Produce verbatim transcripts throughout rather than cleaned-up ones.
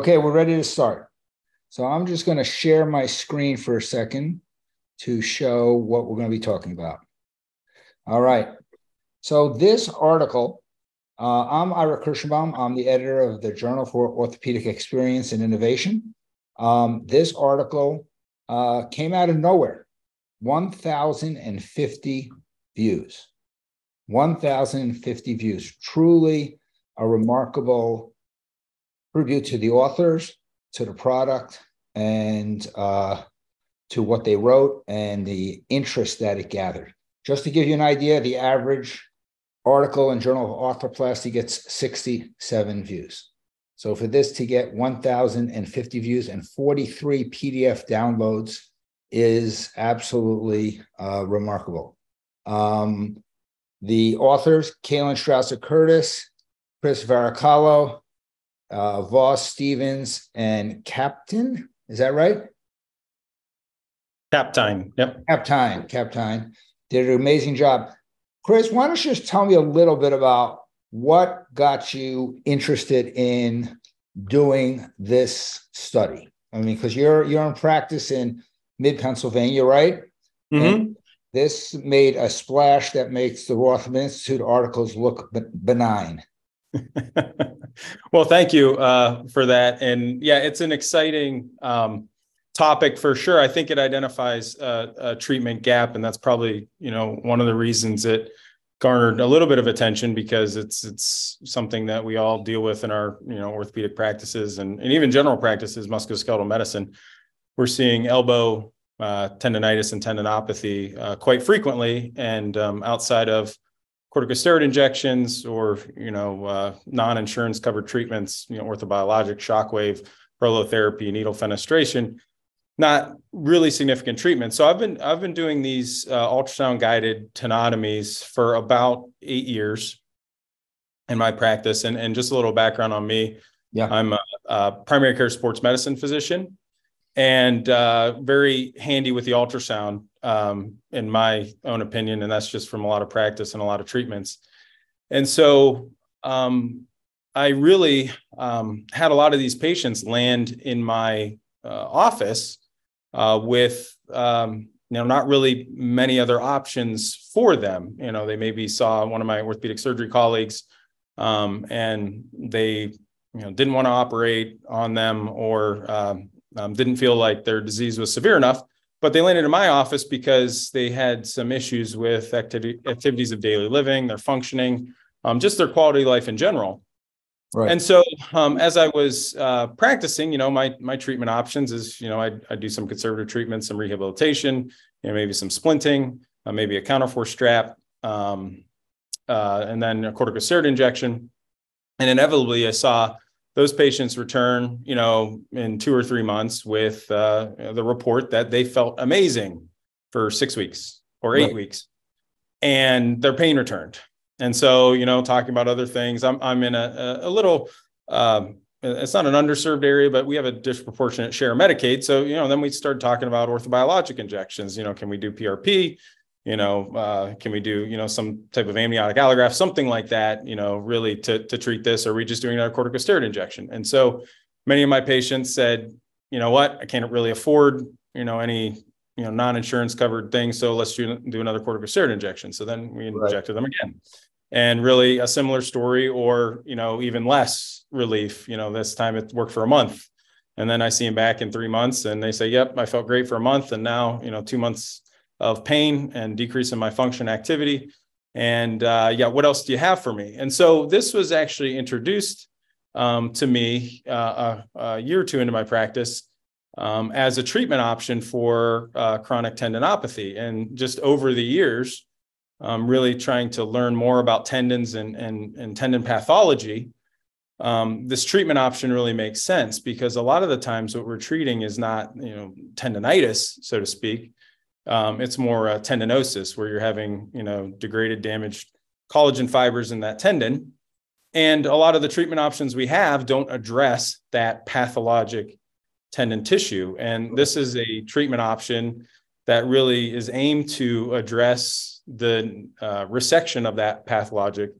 Okay, we're ready to start. So I'm just going to share my screen for a second to show what we're going to be talking about. All right. So this article, uh, I'm Ira Kirschenbaum. I'm the editor of the Journal for Orthopedic Experience and Innovation. Um, this article uh, came out of nowhere. one thousand fifty views. one thousand fifty views. Truly a remarkable tribute to the authors, to the product, and uh, to what they wrote and the interest that it gathered. Just to give you an idea, the average article in Journal of Orthoplasty gets sixty-seven views. So for this to get one thousand fifty views and forty-three P D F downloads is absolutely uh, remarkable. Um, the authors, Kalen Strausser Curtis, Chris Varacallo, Uh, Voss Stevens and Captain, is that right? Captain, yep. Captain, Captain did an amazing job. Chris, why don't you just tell me a little bit about what got you interested in doing this study? I mean, because you're you're in practice in mid-Pennsylvania, right? Mm-hmm. This made a splash that makes the Rothman Institute articles look benign. Well, thank you uh, for that. And yeah, it's an exciting um, topic for sure. I think it identifies uh, a treatment gap, and that's probably, you know, one of the reasons it garnered a little bit of attention, because it's it's something that we all deal with in our, you know, orthopedic practices and, and even general practices, musculoskeletal medicine. We're seeing elbow uh, tendonitis and tendinopathy uh, quite frequently, and um, outside of corticosteroid injections or, you know, uh, non-insurance covered treatments, you know, orthobiologic, shockwave, prolotherapy, needle fenestration, not really significant treatment. So I've been, I've been doing these uh, ultrasound guided tenotomies for about eight years in my practice. And, and just a little background on me. Yeah. I'm a, a primary care sports medicine physician and uh, very handy with the ultrasound. Um, in my own opinion, and that's just from a lot of practice and a lot of treatments. And so um, I really um, had a lot of these patients land in my uh, office uh, with, um, you know, not really many other options for them. You know, they maybe saw one of my orthopedic surgery colleagues um, and they, you know, didn't want to operate on them or um, um, didn't feel like their disease was severe enough. But they landed in my office because they had some issues with activity, activities of daily living, their functioning, um, just their quality of life in general. Right. And so um, as I was uh, practicing, you know, my my treatment options is, you know, I, I do some conservative treatments, some rehabilitation, you know, maybe some splinting, uh, maybe a counterforce strap, um, uh, and then a corticosteroid injection. And inevitably, I saw those patients return, you know, in two or three months with uh, the report that they felt amazing for six weeks or eight right. weeks, and their pain returned. And so, you know, talking about other things, I'm I'm in a a little, um, it's not an underserved area, but we have a disproportionate share of Medicaid. So, you know, then we started talking about orthobiologic injections. You know, can we do P R P? You know, uh, can we do, you know, some type of amniotic allograft, something like that, you know, really to, to treat this, or are we just doing a corticosteroid injection? And so many of my patients said, you know what, I can't really afford, you know, any, you know, non-insurance covered thing. So let's do, do another corticosteroid injection. So then we injected right. them again, and really a similar story, or, you know, even less relief. You know, this time it worked for a month, and then I see them back in three months and they say, yep, I felt great for a month. And now, you know, two months of pain and decrease in my function activity. And uh, yeah, what else do you have for me? And so this was actually introduced um, to me uh, a, a year or two into my practice um, as a treatment option for uh, chronic tendinopathy. And just over the years, um, really trying to learn more about tendons and, and, and tendon pathology, um, this treatment option really makes sense, because a lot of the times what we're treating is not, you know, tendonitis, so to speak. Um, it's more uh, tendinosis, where you're having, you know, degraded, damaged collagen fibers in that tendon. And a lot of the treatment options we have don't address that pathologic tendon tissue. And this is a treatment option that really is aimed to address the uh, resection of that pathologic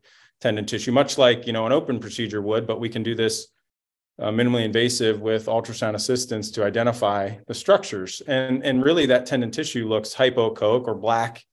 tendon tissue, much like, you know, an open procedure would, but we can do this uh, minimally invasive with ultrasound assistance to identify the structures. And, and really that tendon tissue looks hypochoic or black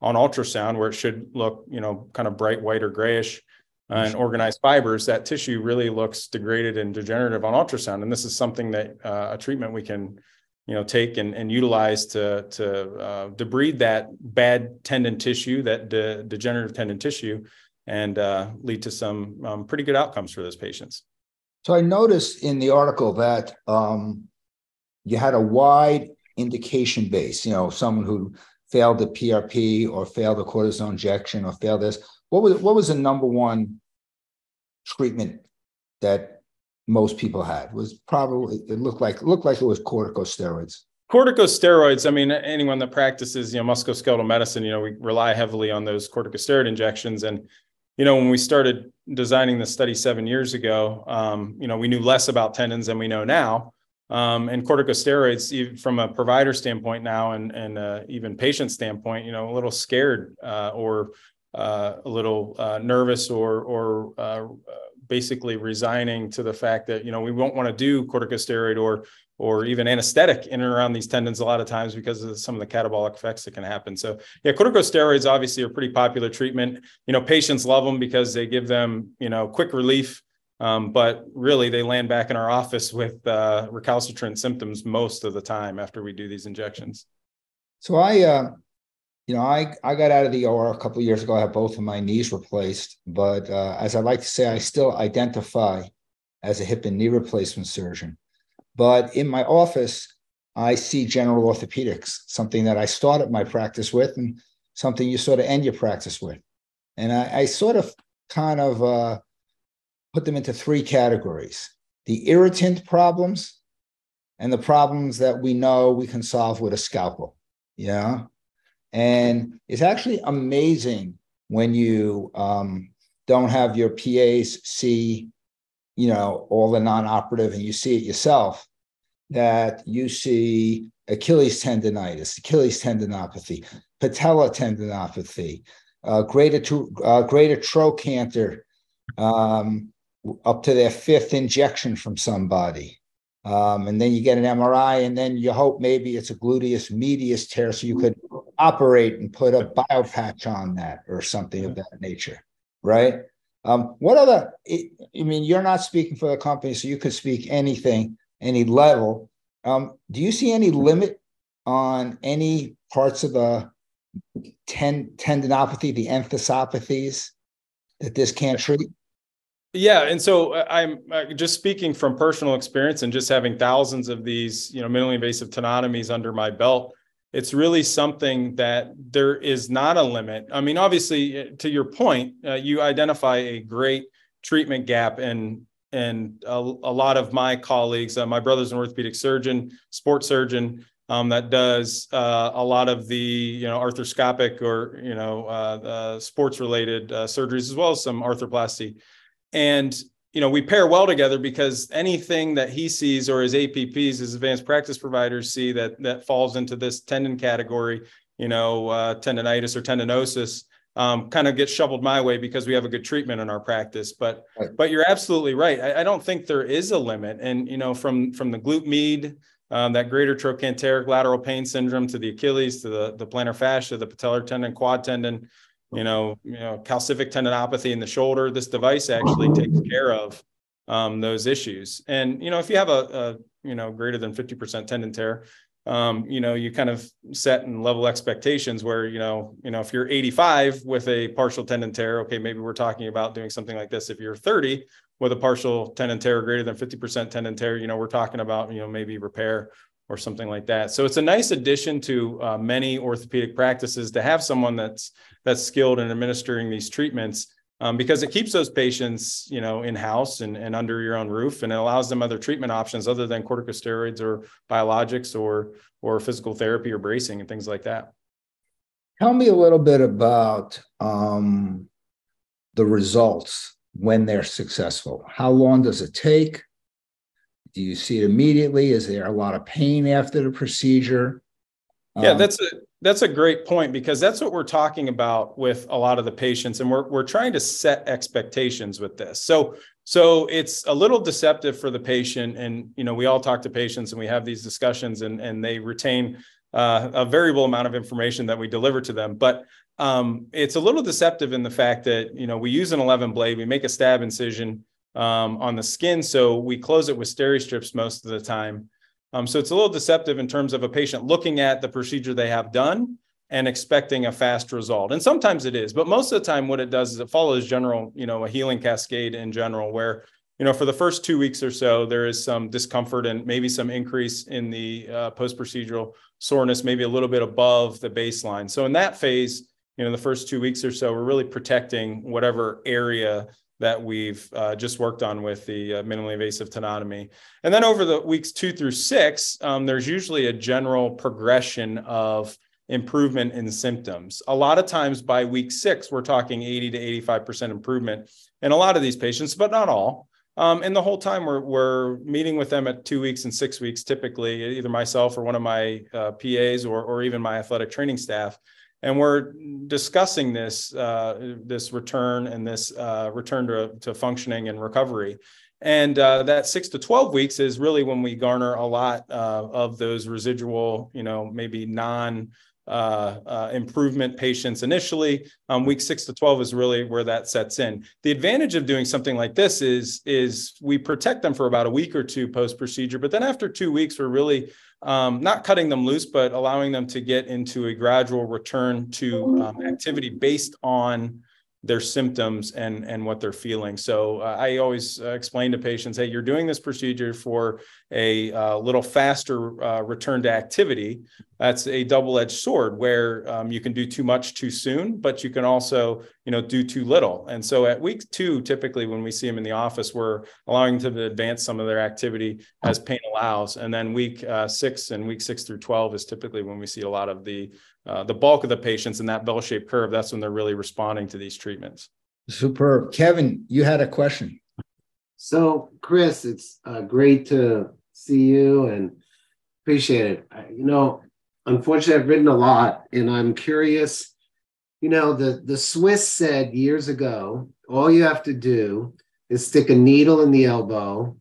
on ultrasound, where it should look, you know, kind of bright white or grayish. Uh, and organized fibers, that tissue really looks degraded and degenerative on ultrasound. And this is something that uh, a treatment we can, you know, take and, and utilize to, to uh, debride that bad tendon tissue, that de degenerative tendon tissue, and uh, lead to some um, pretty good outcomes for those patients. So I noticed in the article that um, you had a wide indication base, you know, someone who failed the P R P or failed the cortisone injection or failed this. What was, what was the number one treatment that most people had? It was probably, it looked like, looked like it was corticosteroids. Corticosteroids. I mean, anyone that practices, you know, musculoskeletal medicine, you know, we rely heavily on those corticosteroid injections. And, you know, when we started designing the study seven years ago, um, you know, we knew less about tendons than we know now. Um, and corticosteroids, from a provider standpoint now, and, and uh, even patient standpoint, you know, a little scared uh, or Uh, a little uh, nervous or, or uh, basically resigning to the fact that, you know, we won't want to do corticosteroid or, or even anesthetic in and around these tendons a lot of times because of some of the catabolic effects that can happen. So yeah, corticosteroids obviously are pretty popular treatment. You know, patients love them because they give them, you know, quick relief, um, but really they land back in our office with uh, recalcitrant symptoms most of the time after we do these injections. So I... Uh... You know, I, I got out of the O R a couple of years ago. I had both of my knees replaced, but uh, as I like to say, I still identify as a hip and knee replacement surgeon. But in my office, I see general orthopedics, something that I started my practice with and something you sort of end your practice with. And I, I sort of kind of uh, put them into three categories: the irritant problems and the problems that we know we can solve with a scalpel. Yeah. And it's actually amazing when you um, don't have your P As see, you know, all the non-operative and you see it yourself, that you see Achilles tendonitis, Achilles tendinopathy, patella tendinopathy, uh, greater, to, uh, greater trochanter um, up to their fifth injection from somebody. Um, and then you get an M R I, and then you hope maybe it's a gluteus medius tear, so you could operate and put a biopatch on that or something of that nature, right? Um, what other, it, I mean, you're not speaking for the company, so you could speak anything, any level. Um, do you see any limit on any parts of the ten, tendinopathy, the enthesopathies that this can't treat? Yeah. And so I'm just speaking from personal experience and just having thousands of these, you know, minimally invasive tenotomies under my belt. It's really something that there is not a limit. I mean, obviously, to your point, uh, you identify a great treatment gap. And, and a, a lot of my colleagues, uh, my brother's an orthopedic surgeon, sports surgeon, um, that does uh, a lot of the, you know, arthroscopic or, you know, uh, uh, sports related uh, surgeries, as well as some arthroplasty. And, you know, we pair well together because anything that he sees, or his A P Ps, his advanced practice providers see, that that falls into this tendon category, you know, uh, tendonitis or tendinosis, um, kind of gets shoveled my way because we have a good treatment in our practice. But right. but you're absolutely right. I, I don't think there is a limit. And, you know, from from the glute med, um, that greater trochanteric lateral pain syndrome, to the Achilles, to the, the plantar fascia, the patellar tendon, quad tendon, you know, you know, calcific tendinopathy in the shoulder, this device actually takes care of um, those issues. And, you know, if you have a, a you know, greater than fifty percent tendon tear, um, you know, you kind of set and level expectations where, you know, you know, if you're eighty-five with a partial tendon tear, okay, maybe we're talking about doing something like this. If you're thirty with a partial tendon tear, greater than fifty percent tendon tear, you know, we're talking about, you know, maybe repair or something like that. So it's a nice addition to uh, many orthopedic practices to have someone that's that's skilled in administering these treatments, um, because it keeps those patients, you know, in house and, and under your own roof, and it allows them other treatment options other than corticosteroids or biologics or or physical therapy or bracing and things like that. Tell me a little bit about um, the results when they're successful. How long does it take? Do you see it immediately? Is there a lot of pain after the procedure? Yeah, um, that's a That's a great point, because that's what we're talking about with a lot of the patients, and we're we're trying to set expectations with this. So so it's a little deceptive for the patient, and you know we all talk to patients and we have these discussions, and and they retain uh, a variable amount of information that we deliver to them, but um, it's a little deceptive in the fact that you know we use an eleven blade, we make a stab incision um, on the skin, so we close it with Steri-Strips most of the time. Um, so it's a little deceptive in terms of a patient looking at the procedure they have done and expecting a fast result. And sometimes it is, but most of the time what it does is it follows general, you know, a healing cascade in general, where, you know, for the first two weeks or so, there is some discomfort and maybe some increase in the uh, post-procedural soreness, maybe a little bit above the baseline. So in that phase, you know, the first two weeks or so, we're really protecting whatever area that we've uh, just worked on with the uh, minimally invasive tenotomy. And then over the weeks two through six, um, there's usually a general progression of improvement in symptoms. A lot of times by week six, we're talking eighty to eighty-five percent improvement in a lot of these patients, but not all. Um, and the whole time we're, we're meeting with them at two weeks and six weeks, typically, either myself or one of my uh, P As or, or even my athletic training staff. And we're discussing this uh, this return and this uh, return to, to functioning and recovery. And uh, that six to twelve weeks is really when we garner a lot uh, of those residual, you know, maybe non uh, uh, improvement patients initially. Um, week six to twelve is really where that sets in. The advantage of doing something like this is, is we protect them for about a week or two post-procedure, but then after two weeks, we're really Um, not cutting them loose, but allowing them to get into a gradual return to um, activity based on their symptoms and, and what they're feeling. So uh, I always uh, explain to patients, hey, you're doing this procedure for a uh, little faster uh, return to activity. That's a double-edged sword where um, you can do too much too soon, but you can also, you know, do too little. And so at week two, typically when we see them in the office, we're allowing them to advance some of their activity as pain allows. And then week uh, six and week six through twelve is typically when we see a lot of the Uh, the bulk of the patients in that bell-shaped curve, that's when they're really responding to these treatments. Superb. Kevin, you had a question. So, Chris, it's uh, great to see you and appreciate it. I, you know, unfortunately, I've written a lot, and I'm curious. You know, the, the Swiss said years ago, all you have to do is stick a needle in the elbow,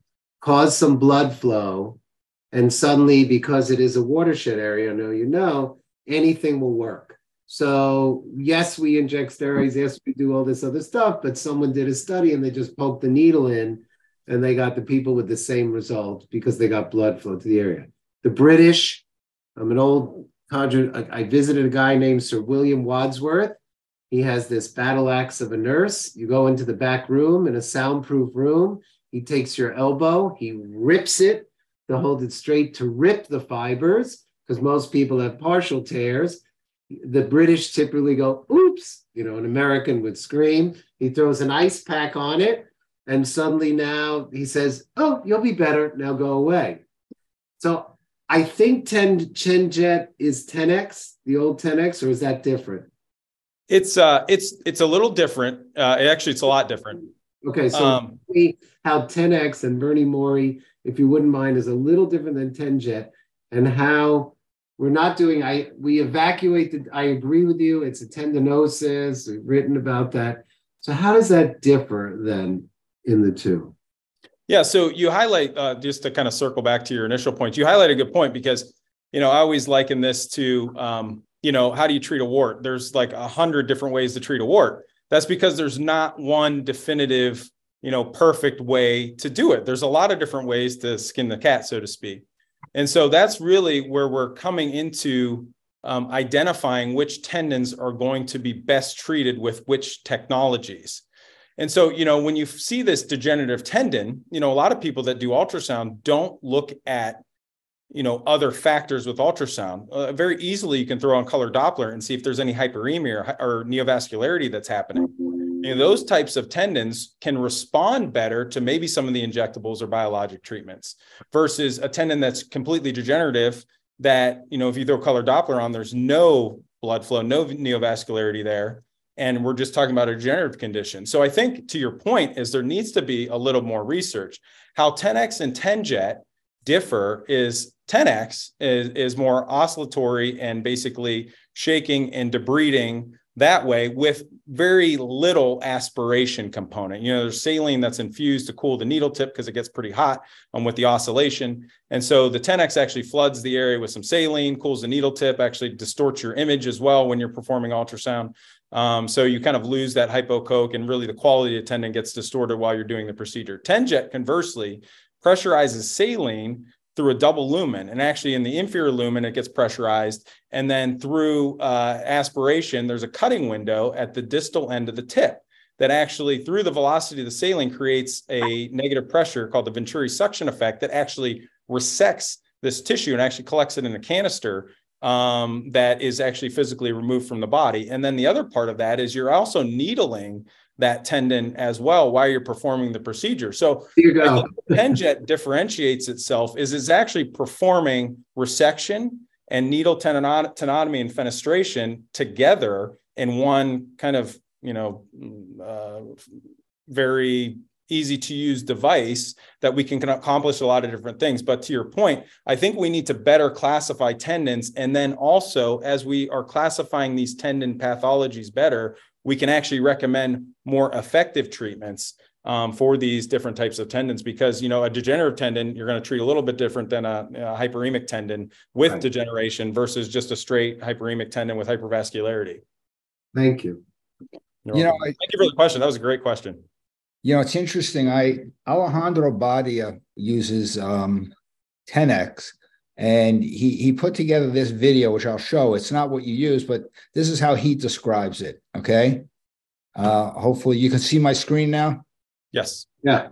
cause some blood flow, and suddenly, because it is a watershed area, I know you know, anything will work. So yes, we inject steroids, yes, we do all this other stuff, but someone did a study and they just poked the needle in and they got the people with the same result because they got blood flow to the area. The British, I'm an old conjure, I visited a guy named Sir William Wadsworth. He has this battle axe of a nurse. You go into the back room in a soundproof room, he takes your elbow, he rips it to hold it straight to rip the fibers, because most people have partial tears. The British typically go, oops, you know, an American would scream. He throws an ice pack on it, and suddenly now he says, oh, you'll be better, now go away. So I think TenJet is Tenex, the old Tenex, or is that different? It's uh, it's it's a little different. Uh, actually, it's a lot different. Okay, so um, how Tenex and Bernie Morrey, if you wouldn't mind, is a little different than TenJet, and how we're not doing, I we evacuate, the, I agree with you, it's a tendinosis, we've written about that. So how does that differ then in the two? Yeah, so you highlight, uh, just to kind of circle back to your initial point, you highlight a good point because, you know, I always liken this to, um, you know, how do you treat a wart? There's like a hundred different ways to treat a wart. That's because there's not one definitive, you know, perfect way to do it. There's a lot of different ways to skin the cat, so to speak. And so that's really where we're coming into um, identifying which tendons are going to be best treated with which technologies. And so, you know, when you see this degenerative tendon, you know, a lot of people that do ultrasound don't look at, you know, other factors with ultrasound. Uh, very easily, you can throw on color Doppler and see if there's any hyperemia or, or neovascularity that's happening. You know, those types of tendons can respond better to maybe some of the injectables or biologic treatments versus a tendon that's completely degenerative that, you know, if you throw color Doppler on, there's no blood flow, no neovascularity there. And we're just talking about a degenerative condition. So I think to your point is there needs to be a little more research. How Tenex and TenJet differ is Tenex is, is more oscillatory and basically shaking and debriding that way with very little aspiration component. You know, there's saline that's infused to cool the needle tip because it gets pretty hot um, with the oscillation. And so the Tenex actually floods the area with some saline, cools the needle tip, actually distorts your image as well when you're performing ultrasound. Um, so you kind of lose that hypocoque, and really the quality of tendon gets distorted while you're doing the procedure. TenJet, conversely, pressurizes saline through a double lumen, and actually in the inferior lumen, it gets pressurized. And then through uh, aspiration, there's a cutting window at the distal end of the tip that actually, through the velocity of the saline, creates a negative pressure called the Venturi suction effect that actually resects this tissue and actually collects it in a canister um, that is actually physically removed from the body. And then the other part of that is you're also needling that tendon as well while you're performing the procedure. So the TenJet differentiates itself is it's actually performing resection and needle tendon- tenotomy and fenestration together in one kind of, you know, uh, very easy to use device that we can accomplish a lot of different things. But to your point, I think we need to better classify tendons. And then also, as we are classifying these tendon pathologies better, we can actually recommend more effective treatments um, for these different types of tendons, because, you know, a degenerative tendon, you're going to treat a little bit different than a, a hyperemic tendon with right. degeneration versus just a straight hyperemic tendon with hypervascularity. Thank you. You're you welcome. know, I, Thank you for the question. That was a great question. You know, it's interesting. I Alejandro Badia uses um, Tenex. And he, he put together this video, which I'll show. It's not what you use, but this is how he describes it, okay? Uh, hopefully you can see my screen now. Yes. Yeah.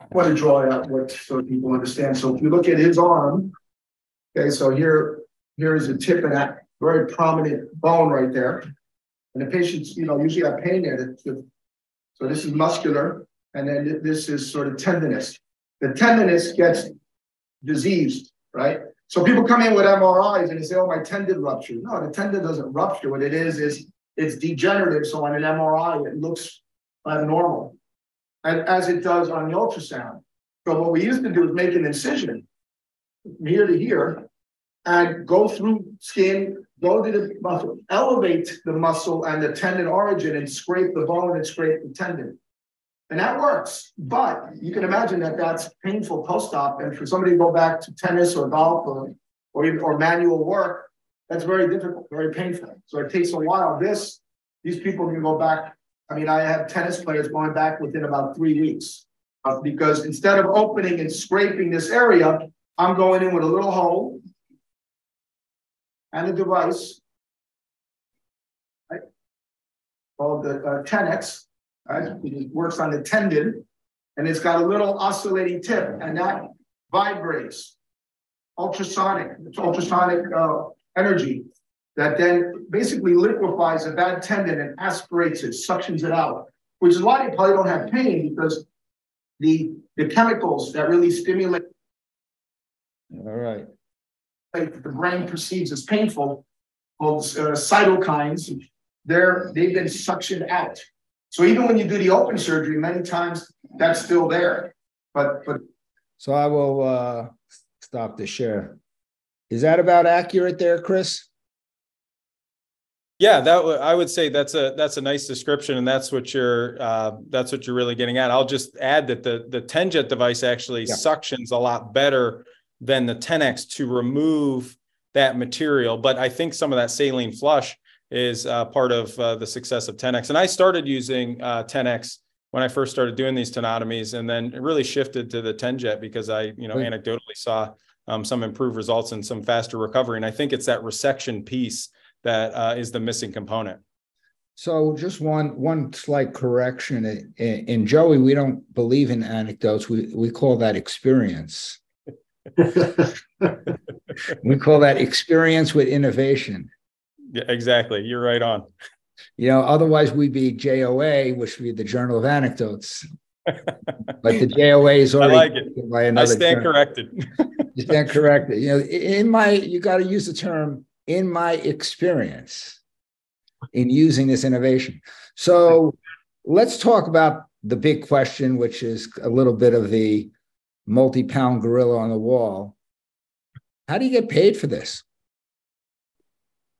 I want to draw out what so people understand. So if you look at his arm, okay, so here, here is a tip of that very prominent bone right there. And the patients, you know, usually have pain in it. So this is muscular, and then this is sort of tendinous. The tendinous gets diseased, right? So people come in with M R Is and they say, oh, my tendon ruptured. No, the tendon doesn't rupture. What it is, is it's degenerative. So on an M R I, it looks abnormal, and as it does on the ultrasound. So what we used to do is make an incision near to here and go through skin, go to the muscle, elevate the muscle and the tendon origin and scrape the bone and scrape the tendon. And that works, but you can imagine that that's painful post-op. And for somebody to go back to tennis or golf or, or, even, or manual work, that's very difficult, very painful. So it takes a while. This, these people can go back. I mean, I have tennis players going back within about three weeks uh, because instead of opening and scraping this area, I'm going in with a little hole and a device, right, called the uh, Tenex. Right? It works on the tendon, and it's got a little oscillating tip, and that vibrates ultrasonic, it's ultrasonic uh, energy that then basically liquefies a bad tendon and aspirates it, suctions it out, which is why you probably don't have pain, because the, the chemicals that really stimulate All right. like the brain perceives as painful, called uh, cytokines, they're, they've been suctioned out. So even when you do the open surgery, many times that's still there. But but so I will uh, stop the share. Is that about accurate there, Chris? Yeah, that w- I would say that's a that's a nice description, and that's what you're uh, that's what you're really getting at. I'll just add that the the TenJet device actually yeah. suctions a lot better than the Tenex to remove that material. But I think some of that saline flush is uh, part of uh, the success of Tenex. And I started using uh, Tenex when I first started doing these tenotomies, and then it really shifted to the TenJet because I, you know, right. anecdotally saw um, some improved results and some faster recovery. And I think it's that resection piece that uh, is the missing component. So just one one slight correction. In, in Joey, we don't believe in anecdotes. We we call that experience. We call that experience with innovation. Yeah, exactly. You're right on. You know, otherwise we'd be J O A, which would be the Journal of Anecdotes. But the J O A is already I like it. By another I stand journal. Corrected. You stand corrected. You know, in my, you got to use the term "in my experience" in using this innovation. So let's talk about the big question, which is a little bit of the multi-pound gorilla on the wall. How do you get paid for this?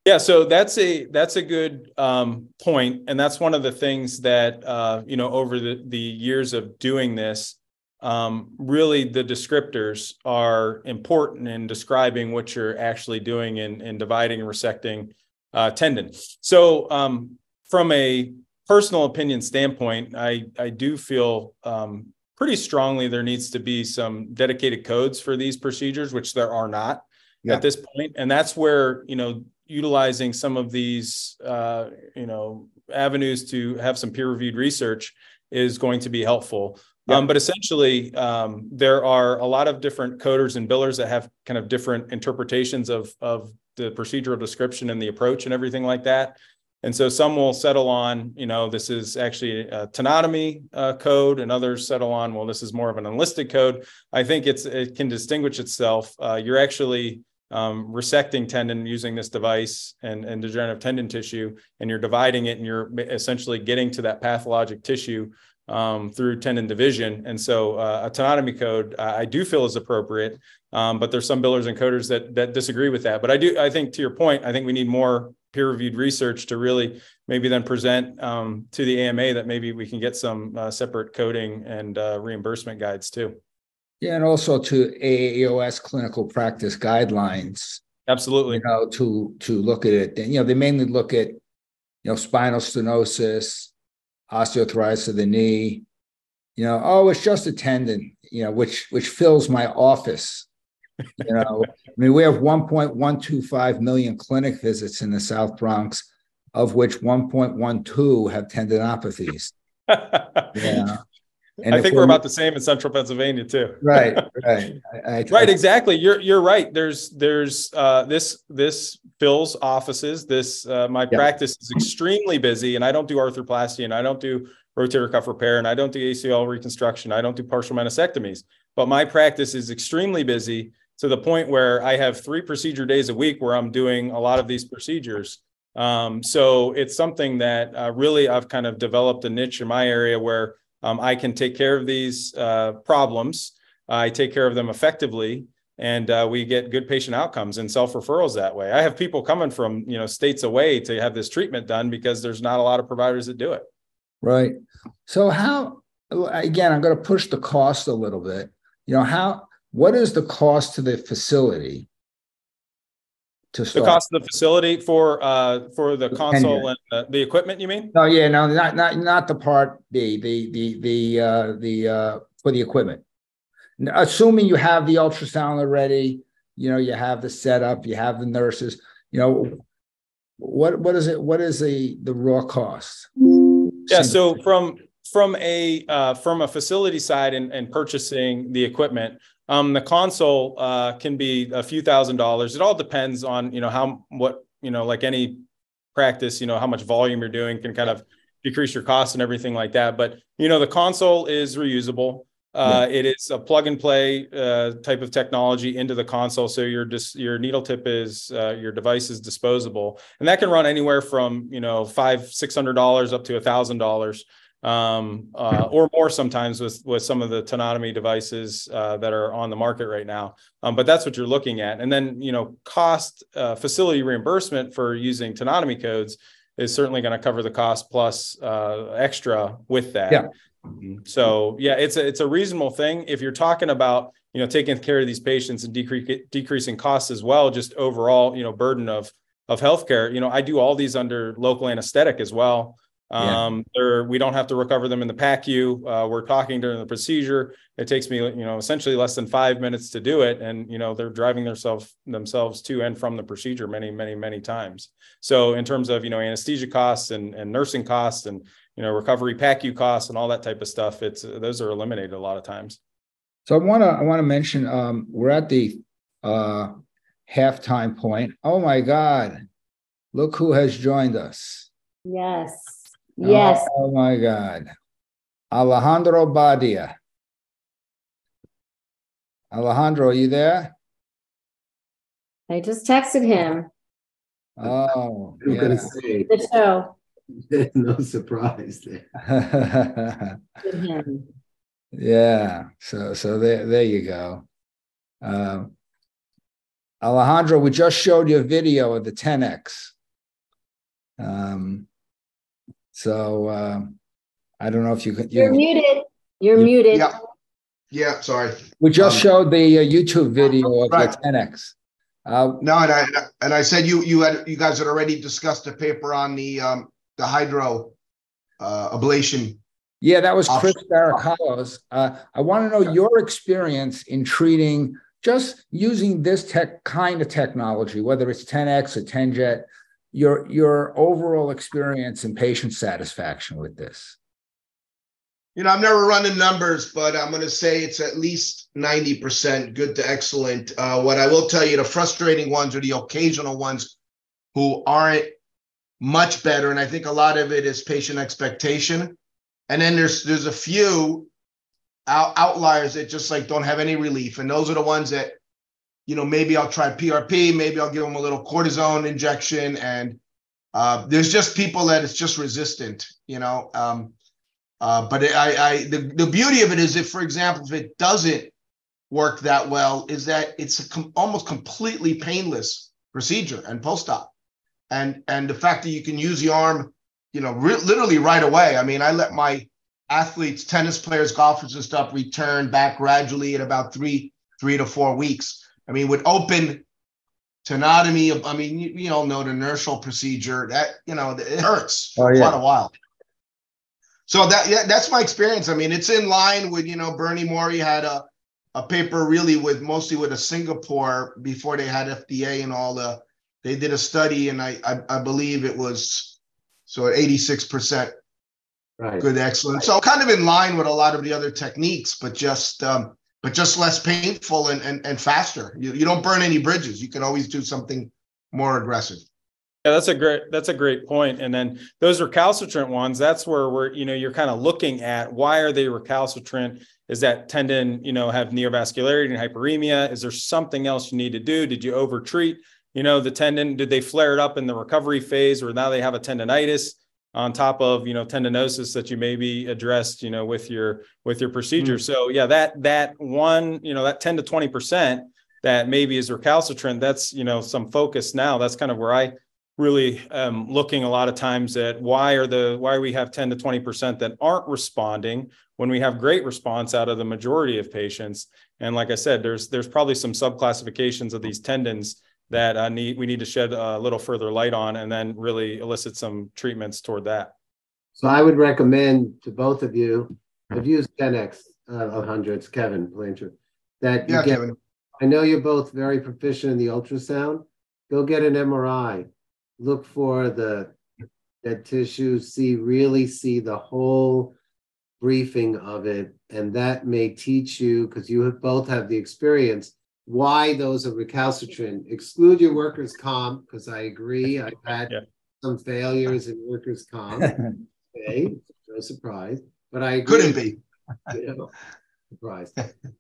Yeah, so that's a that's a good um, point, and that's one of the things that uh, you know over the, the years of doing this, um, really the descriptors are important in describing what you're actually doing in, in dividing and resecting uh, tendon. So um, from a personal opinion standpoint, I I do feel um, pretty strongly there needs to be some dedicated codes for these procedures, which there are not yeah. at this point, and that's where you know. utilizing some of these, uh, you know, avenues to have some peer-reviewed research is going to be helpful. Yep. Um, but essentially, um, there are a lot of different coders and billers that have kind of different interpretations of, of the procedural description and the approach and everything like that. And so some will settle on, you know, this is actually a tenotomy uh, code, and others settle on, well, this is more of an enlisted code. I think it's it can distinguish itself. Uh, you're actually... Um, resecting tendon using this device and, and degenerative tendon tissue, and you're dividing it and you're essentially getting to that pathologic tissue um, through tendon division. And so uh, a tenotomy code, I do feel is appropriate, um, but there's some billers and coders that that disagree with that. But I do, I think to your point, I think we need more peer-reviewed research to really maybe then present um, to the A M A that maybe we can get some uh, separate coding and uh, reimbursement guides too. Yeah, and also to A A O S clinical practice guidelines. Absolutely. You know, to to look at it. And, you know, they mainly look at, you know, spinal stenosis, osteoarthritis of the knee. You know, oh, it's just a tendon, you know, which which fills my office. You know, I mean, we have one point one two five million clinic visits in the South Bronx, of which one point one two have tendinopathies. Yeah. And I think we're, we're about the same in Central Pennsylvania too. Right, right, I, I, right. Exactly. You're you're right. There's there's uh, this this fills offices. This uh, my yeah. practice is extremely busy, and I don't do arthroplasty, and I don't do rotator cuff repair, and I don't do A C L reconstruction. I don't do partial meniscectomies. But my practice is extremely busy to the point where I have three procedure days a week where I'm doing a lot of these procedures. Um, so it's something that uh, really I've kind of developed a niche in my area where. Um, I can take care of these uh, problems. Uh, I take care of them effectively, and uh, we get good patient outcomes and self-referrals that way. I have people coming from you know states away to have this treatment done because there's not a lot of providers that do it. Right. So how? Again, I'm going to push the cost a little bit. You know how? What is the cost to the facility? To the cost of the facility for uh, for the, the console and the, the equipment, you mean? No, yeah, no, not not not the part B, the the the uh, the uh, for the equipment. Now, assuming you have the ultrasound already, you know, you have the setup, you have the nurses, you know, what what is it? What is the the raw cost? Yeah, so from from a uh, from a facility side and, and purchasing the equipment. Um, the console uh, can be a few thousand dollars. It all depends on, you know, how, what, you know, like any practice, you know, how much volume you're doing can kind of decrease your costs and everything like that. But, you know, the console is reusable. Uh, yeah. It is a plug and play uh, type of technology into the console. So your, dis- your needle tip is, uh, your device is disposable, and that can run anywhere from, you know, five, six hundred dollars up to a thousand dollars. Um, uh, or more sometimes with, with some of the tenotomy devices uh, that are on the market right now. Um, but that's what you're looking at. And then, you know, cost uh, facility reimbursement for using tenotomy codes is certainly going to cover the cost plus uh, extra with that. Yeah. So, yeah, it's a, it's a reasonable thing. If you're talking about, you know, taking care of these patients and decre- decreasing costs as well, just overall, you know, burden of, of healthcare, you know, I do all these under local anesthetic as well. Yeah. Um, we don't have to recover them in the P A C U. Uh, we're talking during the procedure. It takes me, you know, essentially less than five minutes to do it. And, you know, they're driving themselves themselves to and from the procedure many, many, many times. So in terms of, you know, anesthesia costs and, and nursing costs and, you know, recovery P A C U costs and all that type of stuff, it's, those are eliminated a lot of times. So I want to, I want to mention, um, we're at the, uh, halftime point. Oh my God. Look who has joined us. Yes. Yes. Oh, oh my God. Alejandro Badia. Alejandro, are you there? I just texted him. Oh, I'm yeah. gonna say the show. No surprise there. Yeah. So so there, there you go. Um, Alejandro, we just showed you a video of the ten X. Um, so uh, I don't know if you could. You You're know, muted. You're you, muted. Yeah. Yeah. Sorry. We just um, showed the uh, YouTube video of right. the ten X. Uh, no, and I and I said you you had you guys had already discussed a paper on the um, the hydro uh, ablation. Yeah, that was Chris Varacallo's. Uh, I want to know your experience in treating just using this tech kind of technology, whether it's ten X or TenJet, your your overall experience and patient satisfaction with this. You know, I've never run the numbers, but I'm going to say it's at least ninety percent good to excellent. Uh, what I will tell you, the frustrating ones are the occasional ones who aren't much better, and I think a lot of it is patient expectation. And then there's there's a few out, outliers that just like don't have any relief, and those are the ones that, you know, maybe I'll try P R P, maybe I'll give them a little cortisone injection, and uh, there's just people that it's just resistant, you know. Um, Uh, but I, I, the, the beauty of it is, if, for example, if it doesn't work that well, is that it's a com almost completely painless procedure and post-op, and and the fact that you can use the arm, you know, literally right away. I mean, I let my athletes, tennis players, golfers, and stuff return back gradually at about three three to four weeks. I mean, with open tenotomy, I mean, you, you all know the inertial procedure that, you know, it hurts for oh, yeah. quite a while. So that yeah, that's my experience. I mean, it's in line with, you know, Bernie Morrey had a, a paper really with mostly with a Singapore before they had F D A and all the, they did a study, and I I, I believe it was so eighty-six percent right. good excellent. Right. So kind of in line with a lot of the other techniques, but just um, but just less painful and and, and faster. You, you don't burn any bridges. You can always do something more aggressive. Yeah, that's a great that's a great point. And then those recalcitrant ones, that's where we're, you know, you're kind of looking at why are they recalcitrant? Is that tendon, you know, have neovascularity and hyperemia? Is there something else you need to do? Did you overtreat, you know, the tendon? Did they flare it up in the recovery phase, or now they have a tendonitis on top of, you know, tendinosis that you maybe addressed, you know, with your with your procedure? Mm-hmm. So yeah, that that one, you know, that ten to twenty percent that maybe is recalcitrant, that's, you know, some focus now. That's kind of where I really um, looking a lot of times at why are the why we have ten to twenty percent that aren't responding when we have great response out of the majority of patients. And like I said, there's there's probably some subclassifications of these tendons that I need we need to shed a little further light on, and then really elicit some treatments toward that. So I would recommend to both of you, I've used ten X uh, hundreds, Kevin Plancher, that you yeah, get, Kevin. I know you're both very proficient in the ultrasound. Go get an M R I. Look for the, the tissue, see, really see the whole briefing of it. And that may teach you, because you have both have the experience, why those are recalcitrant. Exclude your workers' comp, because I agree, I've had yeah. some failures in workers' comp. Okay, no surprise. But I agree. Couldn't be. You know, surprise.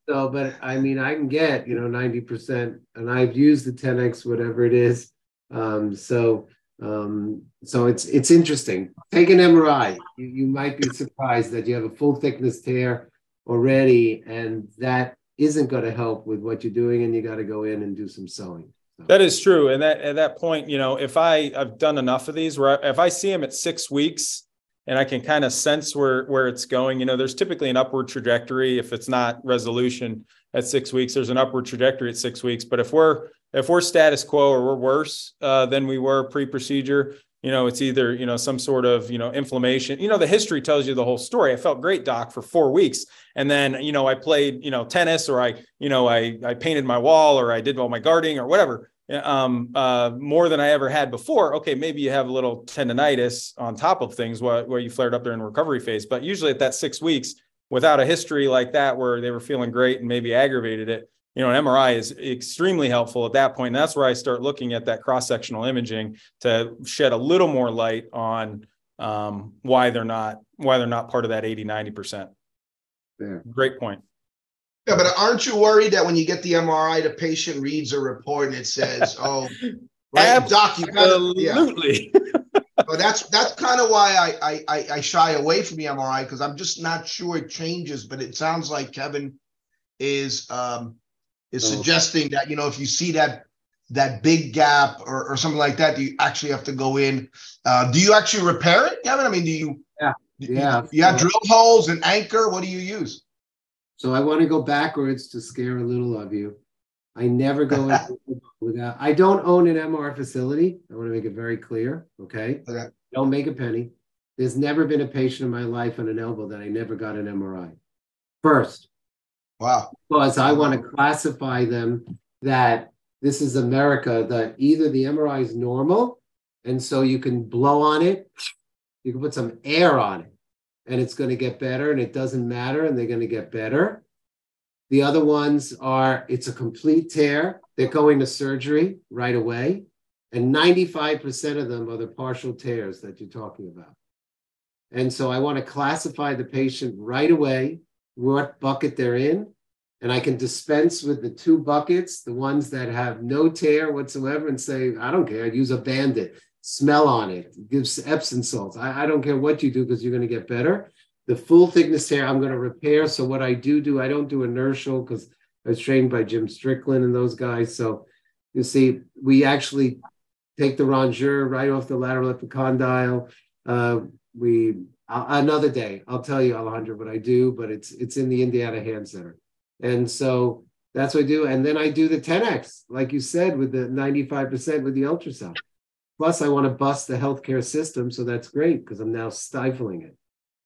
So, but I mean, I can get, you know, ninety percent, and I've used the ten X, whatever it is. Um, so, um, so it's, it's interesting. Take an M R I. You, you might be surprised that you have a full thickness tear already, and that isn't going to help with what you're doing, and you got to go in and do some sewing. So. That is true. And that, at that point, you know, if I, I've done enough of these where I, if I see them at six weeks and I can kind of sense where, where it's going, you know, there's typically an upward trajectory. If it's not resolution at six weeks, there's an upward trajectory at six weeks. But if we're If we're status quo or we're worse uh, than we were pre-procedure, you know, it's either, you know, some sort of, you know, inflammation. You know, the history tells you the whole story. I felt great, doc, for four weeks. And then, you know, I played, you know, tennis, or I, you know, I, I painted my wall, or I did all my guarding or whatever, um, uh, more than I ever had before. Okay, maybe you have a little tendonitis on top of things where, where you flared up during the recovery phase. But usually at that six weeks, without a history like that where they were feeling great and maybe aggravated it, you know, an M R I is extremely helpful at that point. And that's where I start looking at that cross-sectional imaging to shed a little more light on um, why they're not why they're not part of that eighty, ninety percent. Yeah. Great point. Yeah, but aren't you worried that when you get the M R I, the patient reads a report and it says, "Oh, right, doc, you gotta, absolutely." Yeah. So that's that's kind of why I, I I shy away from the M R I, because I'm just not sure it changes. But it sounds like Kevin is. Um, is suggesting that, you know, if you see that that big gap or, or something like that, do you actually have to go in? Uh, do you actually repair it, Kevin? I mean, do you, yeah, do yeah, you, you have drill holes and anchor? What do you use? So I want to go backwards to scare a little of you. I never go without, I don't own an M R facility. I want to make it very clear, okay? okay? Don't make a penny. There's never been a patient in my life on an elbow that I never got an M R I first. Wow. Because I want to classify them that this is America, that either the M R I is normal, and so you can blow on it, you can put some air on it, and it's going to get better, and it doesn't matter, and they're going to get better. The other ones are, it's a complete tear. They're going to surgery right away. And ninety-five percent of them are the partial tears that you're talking about. And so I want to classify the patient right away, what bucket they're in. And I can dispense with the two buckets, the ones that have no tear whatsoever, and say, I don't care, use a Band-Aid, smell on it, give Epsom salts. I, I don't care what you do because you're going to get better. The full thickness tear, I'm going to repair. So what I do do, I don't do inertial because I was trained by Jim Strickland and those guys. So you see, we actually take the rongeur right off the lateral epicondyle. Uh, we I'll, another day, I'll tell you, Alejandro, what I do, but it's it's in the Indiana Hand Center. And so that's what I do. And then I do the Tenex, like you said, with the ninety-five percent with the ultrasound. Plus, I want to bust the healthcare system. So that's great because I'm now stifling it.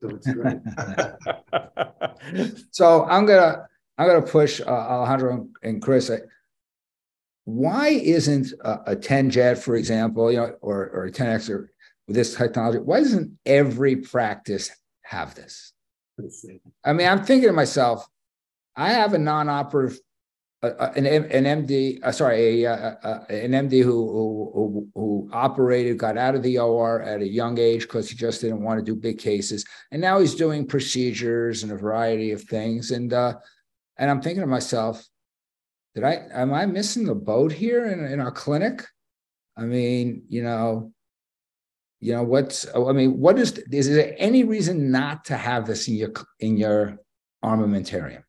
So, it's right. So I'm gonna I'm gonna push uh, Alejandro and Chris. Why isn't a, a TenJet, for example, you know, or or a ten X or this technology? Why doesn't every practice have this? I mean, I'm thinking to myself, I have a non-operative, uh, an an M D, uh, sorry, a, a, a, an M D who, who who operated, got out of the O R at a young age because he just didn't want to do big cases, and now he's doing procedures and a variety of things. And uh, and I'm thinking to myself, did I am I missing the boat here in, in our clinic? I mean, you know, you know what's I mean, what is is there any reason not to have this in your in your armamentarium?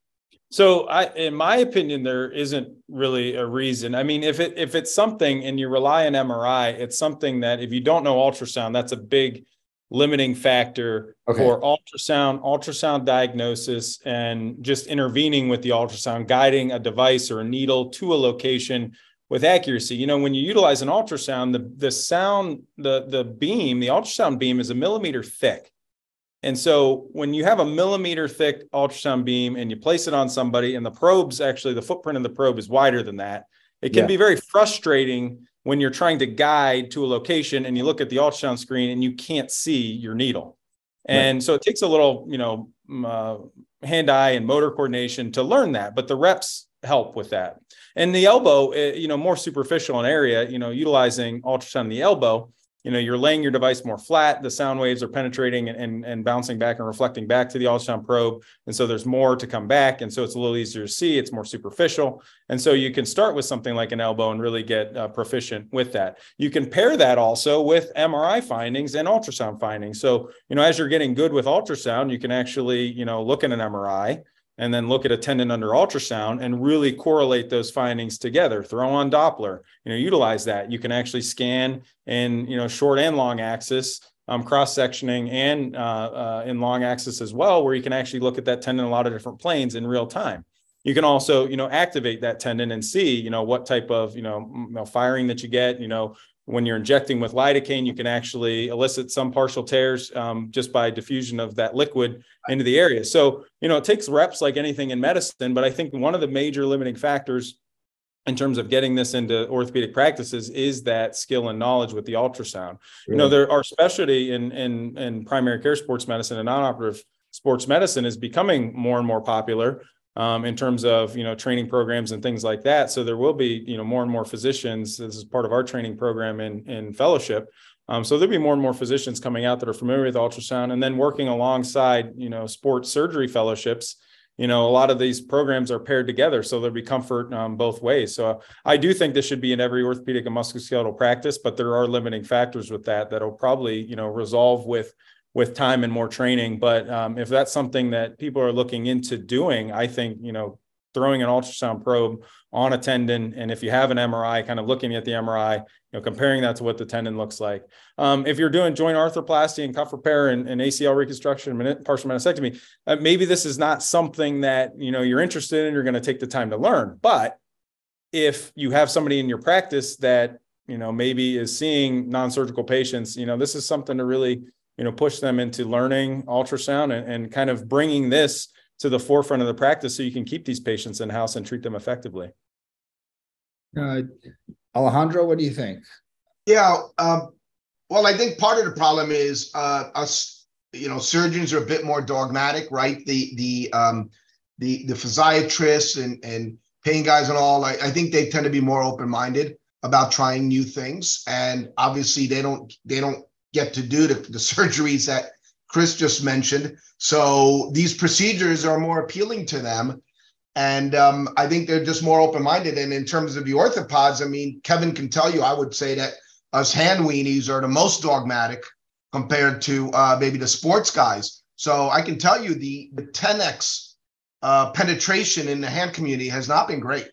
So I, in my opinion, there isn't really a reason. I mean, if it if it's something and you rely on M R I, it's something that if you don't know ultrasound, that's a big limiting factor okay. for ultrasound, ultrasound diagnosis, and just intervening with the ultrasound, guiding a device or a needle to a location with accuracy. You know, when you utilize an ultrasound, the the sound, the the beam, the ultrasound beam is a millimeter thick. And so when you have a millimeter thick ultrasound beam and you place it on somebody and the probes, actually the footprint of the probe is wider than that, it can yeah. be very frustrating when you're trying to guide to a location and you look at the ultrasound screen and you can't see your needle. And right. so it takes a little, you know, uh, hand-eye and motor coordination to learn that, but the reps help with that. And the elbow, you know, more superficial an area, you know, utilizing ultrasound in the elbow, you know, you're laying your device more flat, the sound waves are penetrating and, and, and bouncing back and reflecting back to the ultrasound probe. And so there's more to come back. And so it's a little easier to see, it's more superficial. And so you can start with something like an elbow and really get uh, proficient with that. You can pair that also with M R I findings and ultrasound findings. So, you know, as you're getting good with ultrasound, you can actually, you know, look at an M R I and then look at a tendon under ultrasound and really correlate those findings together. Throw on Doppler, you know, utilize that. You can actually scan in, you know, short and long axis, um, cross-sectioning and uh, uh, in long axis as well, where you can actually look at that tendon in a lot of different planes in real time. You can also, you know, activate that tendon and see, you know, what type of, you know, firing that you get, you know, when you're injecting with lidocaine, you can actually elicit some partial tears um, just by diffusion of that liquid into the area. So, you know, it takes reps like anything in medicine, but I think one of the major limiting factors in terms of getting this into orthopedic practices is that skill and knowledge with the ultrasound. Yeah. You know, there are specialty in, in, in primary care sports medicine and non-operative sports medicine is becoming more and more popular. Um, in terms of, you know, training programs and things like that. So there will be, you know, more and more physicians. This is part of our training program in, in fellowship. Um, so there'll be more and more physicians coming out that are familiar with ultrasound and then working alongside, you know, sports surgery fellowships. You know, a lot of these programs are paired together, so there'll be comfort um, both ways. So I do think this should be in every orthopedic and musculoskeletal practice, but there are limiting factors with that that'll probably, you know, resolve with with time and more training. But um, if that's something that people are looking into doing, I think, you know, throwing an ultrasound probe on a tendon, and if you have an M R I, kind of looking at the M R I, you know, comparing that to what the tendon looks like. Um, if you're doing joint arthroplasty and cuff repair and, and A C L reconstruction, partial meniscectomy, uh, maybe this is not something that, you know, you're interested in, you're going to take the time to learn. But if you have somebody in your practice that, you know, maybe is seeing non-surgical patients, you know, this is something to really, you know, push them into learning ultrasound and, and kind of bringing this to the forefront of the practice so you can keep these patients in-house and treat them effectively. Uh, Alejandro, what do you think? Yeah, um, well, I think part of the problem is uh, us, you know, surgeons are a bit more dogmatic, right? The the um, the, the physiatrists and, and pain guys and all, I, I think they tend to be more open-minded about trying new things. And obviously they don't, they don't get to do the, the surgeries that Chris just mentioned. So these procedures are more appealing to them. And um, I think they're just more open-minded. And in terms of the orthopods, I mean, Kevin can tell you, I would say that us hand weenies are the most dogmatic compared to uh, maybe the sports guys. So I can tell you the, the Tenex uh, penetration in the hand community has not been great,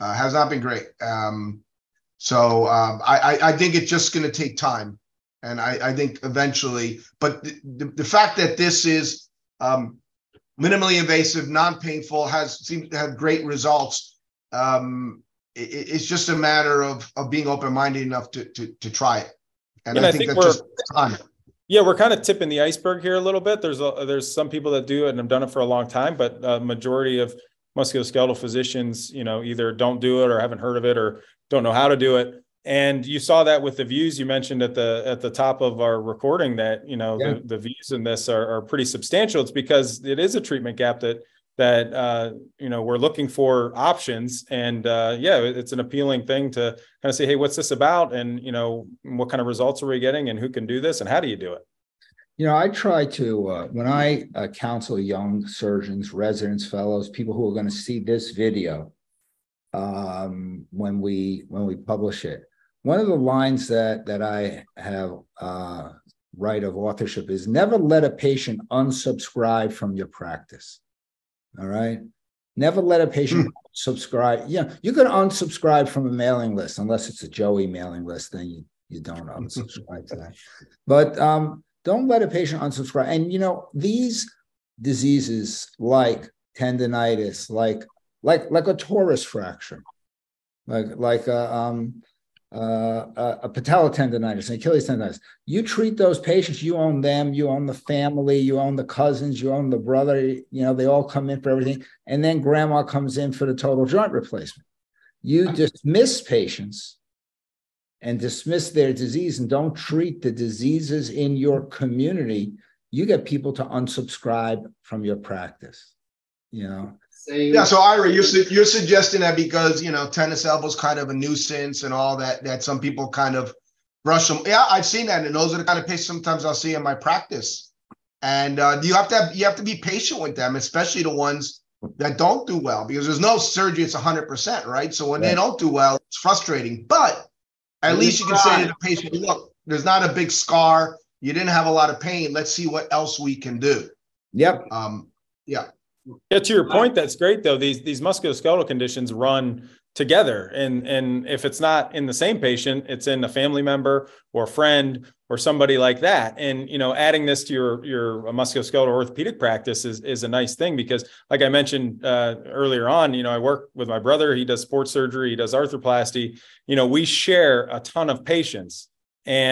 uh, has not been great. Um, so um, I, I think it's just going to take time. And I, I think eventually, but the, the, the fact that this is um, minimally invasive, non-painful, has seems to have great results. Um, it, it's just a matter of of being open-minded enough to to, to try it. And, and I, I think, think that's just time. Yeah, we're kind of tipping the iceberg here a little bit. There's a, there's some people that do it and have done it for a long time, but a majority of musculoskeletal physicians, you know, either don't do it or haven't heard of it or don't know how to do it. And you saw that with the views you mentioned at the at the top of our recording that, you know, yeah. the, the views in this are, are pretty substantial. It's because it is a treatment gap that that, uh, you know, we're looking for options. And, uh, yeah, it's an appealing thing to kind of say, hey, what's this about? And, you know, what kind of results are we getting and who can do this and how do you do it? You know, I try to uh, when I uh, counsel young surgeons, residents, fellows, people who are going to see this video um, when we when we publish it. One of the lines that, that I have uh, right of authorship is never let a patient unsubscribe from your practice. All right. Never let a patient unsubscribe. You know, you can unsubscribe from a mailing list, unless it's a Joey mailing list, then you, you don't unsubscribe to that. But um, don't let a patient unsubscribe. And, you know, these diseases like tendonitis, like, like, like a torus fracture, like, like, a, um, Uh, a, a patella tendonitis, an Achilles tendonitis. You treat those patients, you own them, you own the family, you own the cousins, you own the brother, you know, they all come in for everything. And then grandma comes in for the total joint replacement. You dismiss patients and dismiss their disease and don't treat the diseases in your community. You get people to unsubscribe from your practice, you know. Yeah, so Ira, you're, su you're suggesting that because, you know, tennis elbows kind of a nuisance and all that, that some people kind of brush them. Yeah, I've seen that, and those are the kind of patients sometimes I'll see in my practice. And uh, you have to have, you have to be patient with them, especially the ones that don't do well, because there's no surgery it's one hundred percent, right? So when right. they don't do well, it's frustrating. But at you least you can try. Say to the patient, look, there's not a big scar. You didn't have a lot of pain. Let's see what else we can do. Yep. Um, yeah. Yeah, to your point, that's great though. These these musculoskeletal conditions run together, and and if it's not in the same patient, it's in a family member or friend or somebody like that. And you know, adding this to your your musculoskeletal orthopedic practice is is a nice thing because, like I mentioned uh, earlier on, you know, I work with my brother. He does sports surgery. He does arthroplasty. You know, we share a ton of patients.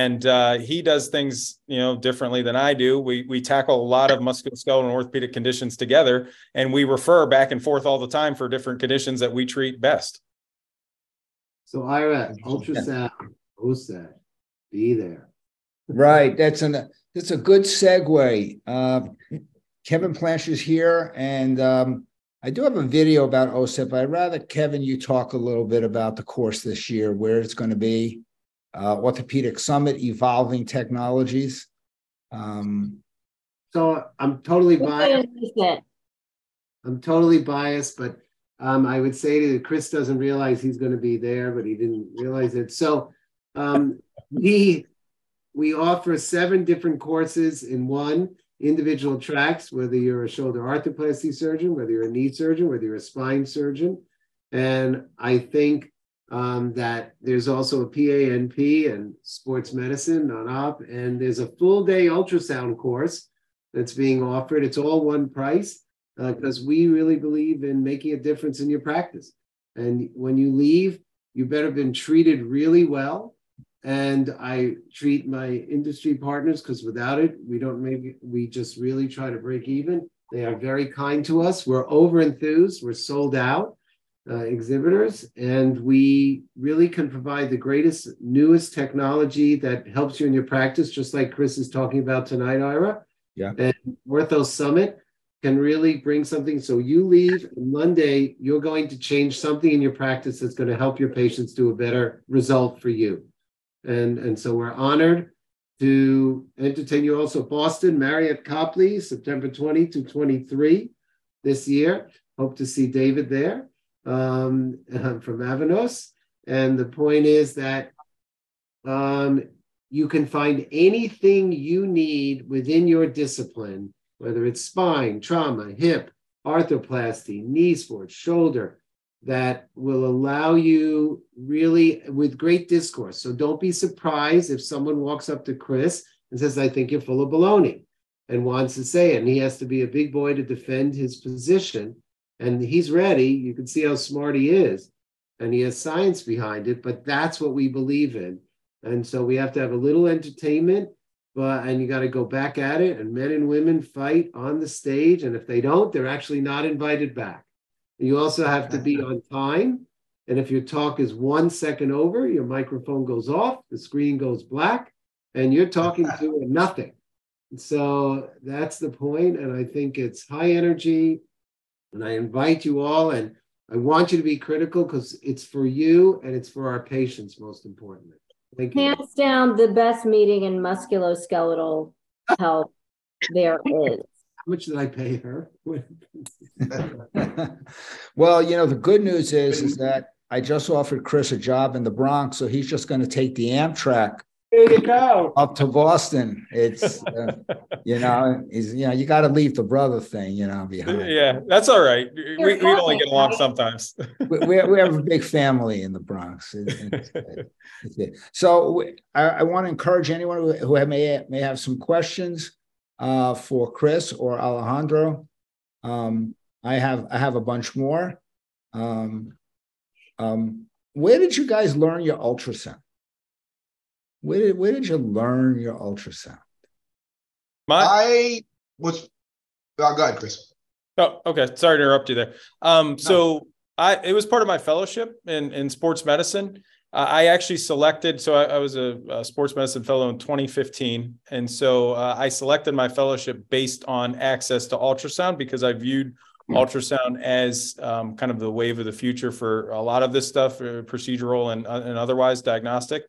And uh, he does things, you know, differently than I do. We we tackle a lot of musculoskeletal and orthopedic conditions together, and we refer back and forth all the time for different conditions that we treat best. So Ira, ultrasound, O S A D, be there. Right, that's an that's a good segue. Uh, Kevin Plancher is here, and um, I do have a video about O S A D, but I'd rather Kevin you talk a little bit about the course this year, where it's going to be. Uh, Orthopedic Summit, Evolving Technologies. Um, so I'm totally biased. I'm totally biased, but um, I would say that Chris doesn't realize he's going to be there, but he didn't realize it. So um, we we offer seven different courses in one, individual tracks, whether you're a shoulder arthroplasty surgeon, whether you're a knee surgeon, whether you're a spine surgeon. And I think um, that there's also a P A N P and sports medicine, non-op, and there's a full day ultrasound course that's being offered. It's all one price because uh, we really believe in making a difference in your practice. And when you leave, you better have been treated really well. And I treat my industry partners because without it, we don't maybe, we just really try to break even. They are very kind to us. We're over enthused. We're sold out uh, exhibitors. And we really can provide the greatest, newest technology that helps you in your practice, just like Chris is talking about tonight, Ira. Yeah. And Ortho Summit can really bring something. So you leave Monday, you're going to change something in your practice that's going to help your patients do a better result for you. And, and so we're honored to entertain you also. Boston Marriott Copley, September twentieth to twenty-third this year. Hope to see David there um, from Avanos. And the point is that um, you can find anything you need within your discipline, whether it's spine, trauma, hip, arthroplasty, knee sports, shoulder, that will allow you really with great discourse. So don't be surprised if someone walks up to Chris and says, I think you're full of baloney and wants to say it. And he has to be a big boy to defend his position. And he's ready. You can see how smart he is. And he has science behind it, but that's what we believe in. And so we have to have a little entertainment, but and you got to go back at it. And men and women fight on the stage. And if they don't, they're actually not invited back. You also have to be on time. And if your talk is one second over, your microphone goes off, the screen goes black, and you're talking to nothing. So that's the point. And I think it's high energy. And I invite you all. And I want you to be critical because it's for you and it's for our patients, most importantly. Thank you. Hands down, the best meeting in musculoskeletal health there is. How much did I pay her? Well, you know, the good news is, is that I just offered Chris a job in the Bronx, so he's just going to take the Amtrak there you go. Up to Boston. It's, uh, you know, he's, you know, you got to leave the brother thing, you know, behind. Yeah, that's all right. We, we only get along sometimes. we, we, we have a big family in the Bronx. It's, it's it. So we, I, I want to encourage anyone who, who may, may have some questions Uh, for Chris or Alejandro. Um, I have I have a bunch more. Um, um, where did you guys learn your ultrasound? Where did where did you learn your ultrasound? My I was. Oh, go ahead, Chris. Oh, okay. Sorry to interrupt you there. Um, so no. I it was part of my fellowship in in sports medicine. I actually selected, so I, I was a, a sports medicine fellow in twenty fifteen. And so uh, I selected my fellowship based on access to ultrasound because I viewed ultrasound as um, kind of the wave of the future for a lot of this stuff, uh, procedural and, uh, and otherwise diagnostic.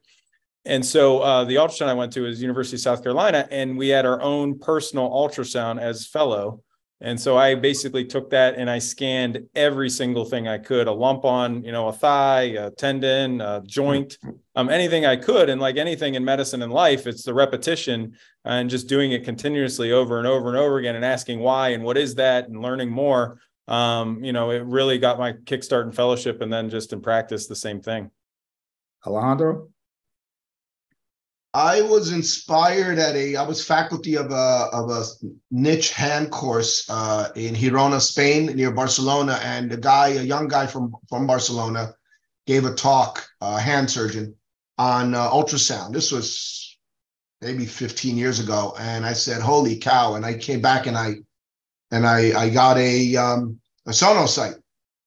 And so uh, the ultrasound I went to is University of South Carolina, and we had our own personal ultrasound as fellow. And so I basically took that and I scanned every single thing I could, a lump on, you know, a thigh, a tendon, a joint, um, anything I could. And like anything in medicine and life, it's the repetition and just doing it continuously over and over and over again and asking why and what is that and learning more. Um, you know, it really got my kickstart in fellowship and then just in practice, the same thing. Alejandro? I was inspired at a, I was faculty of a, of a niche hand course uh, in Girona, Spain, near Barcelona. And a guy, a young guy from, from Barcelona gave a talk, a hand surgeon, on uh, ultrasound. This was maybe fifteen years ago. And I said, holy cow. And I came back and I, and I, I got a, um, a Sonosite.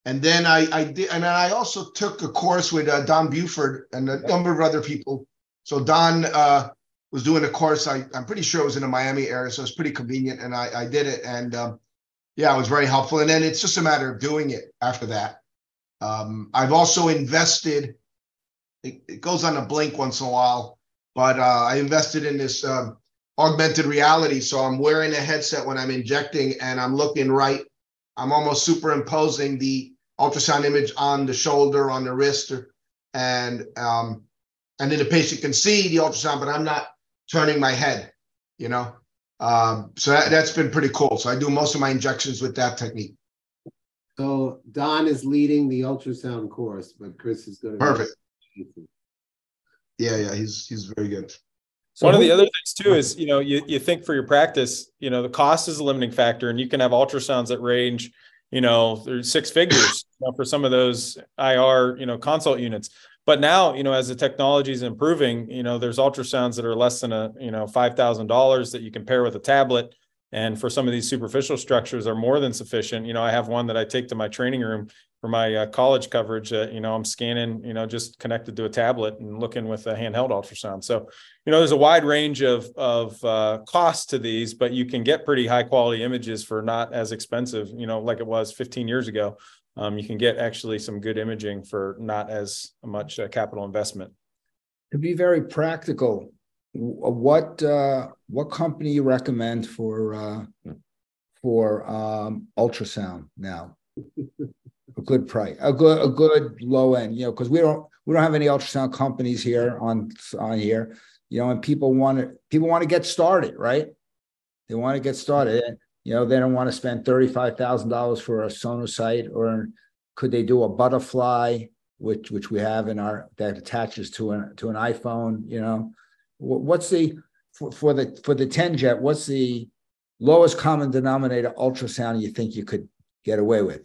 And then I, I did, and then I also took a course with uh, Don Buford and a number of other people. So Don uh, was doing a course. I, I'm pretty sure it was in the Miami area, so it's pretty convenient, and I, I did it. And um, yeah, it was very helpful. And then it's just a matter of doing it after that. Um, I've also invested. It, it goes on a blink once in a while, but uh, I invested in this um, augmented reality. So I'm wearing a headset when I'm injecting, and I'm looking right. I'm almost superimposing the ultrasound image on the shoulder, on the wrist, or, and um, And then the patient can see the ultrasound, but I'm not turning my head, you know? Um, so that, that's been pretty cool. So I do most of my injections with that technique. So Don is leading the ultrasound course, but Chris is going to perfect. Yeah, yeah, he's he's very good. So one of the other things too is, you know, you, you think for your practice, you know, the cost is a limiting factor, and you can have ultrasounds that range, you know, through six figures you know, for some of those I R, you know, consult units. But now, you know, as the technology is improving, you know, there's ultrasounds that are less than a, you know, five thousand dollars that you can pair with a tablet. And for some of these superficial structures are more than sufficient. You know, I have one that I take to my training room for my uh, college coverage. Uh, you know, I'm scanning, you know, just connected to a tablet and looking with a handheld ultrasound. So, you know, there's a wide range of, of uh, costs to these, but you can get pretty high quality images for not as expensive, you know, like it was fifteen years ago. Um, you can get actually some good imaging for not as much uh, capital investment. To be very practical, What uh, what company you recommend for uh, for um, ultrasound now? A good price, a good a good low end, you know, because we don't we don't have any ultrasound companies here on on here, you know, and people want to people want to get started, right? They want to get started, you know, they don't want to spend thirty-five thousand dollars for a Sonosite, or could they do a Butterfly, which which we have in our that attaches to an to an iPhone, you know. What's the for, for the for the TenJet? What's the lowest common denominator ultrasound you think you could get away with?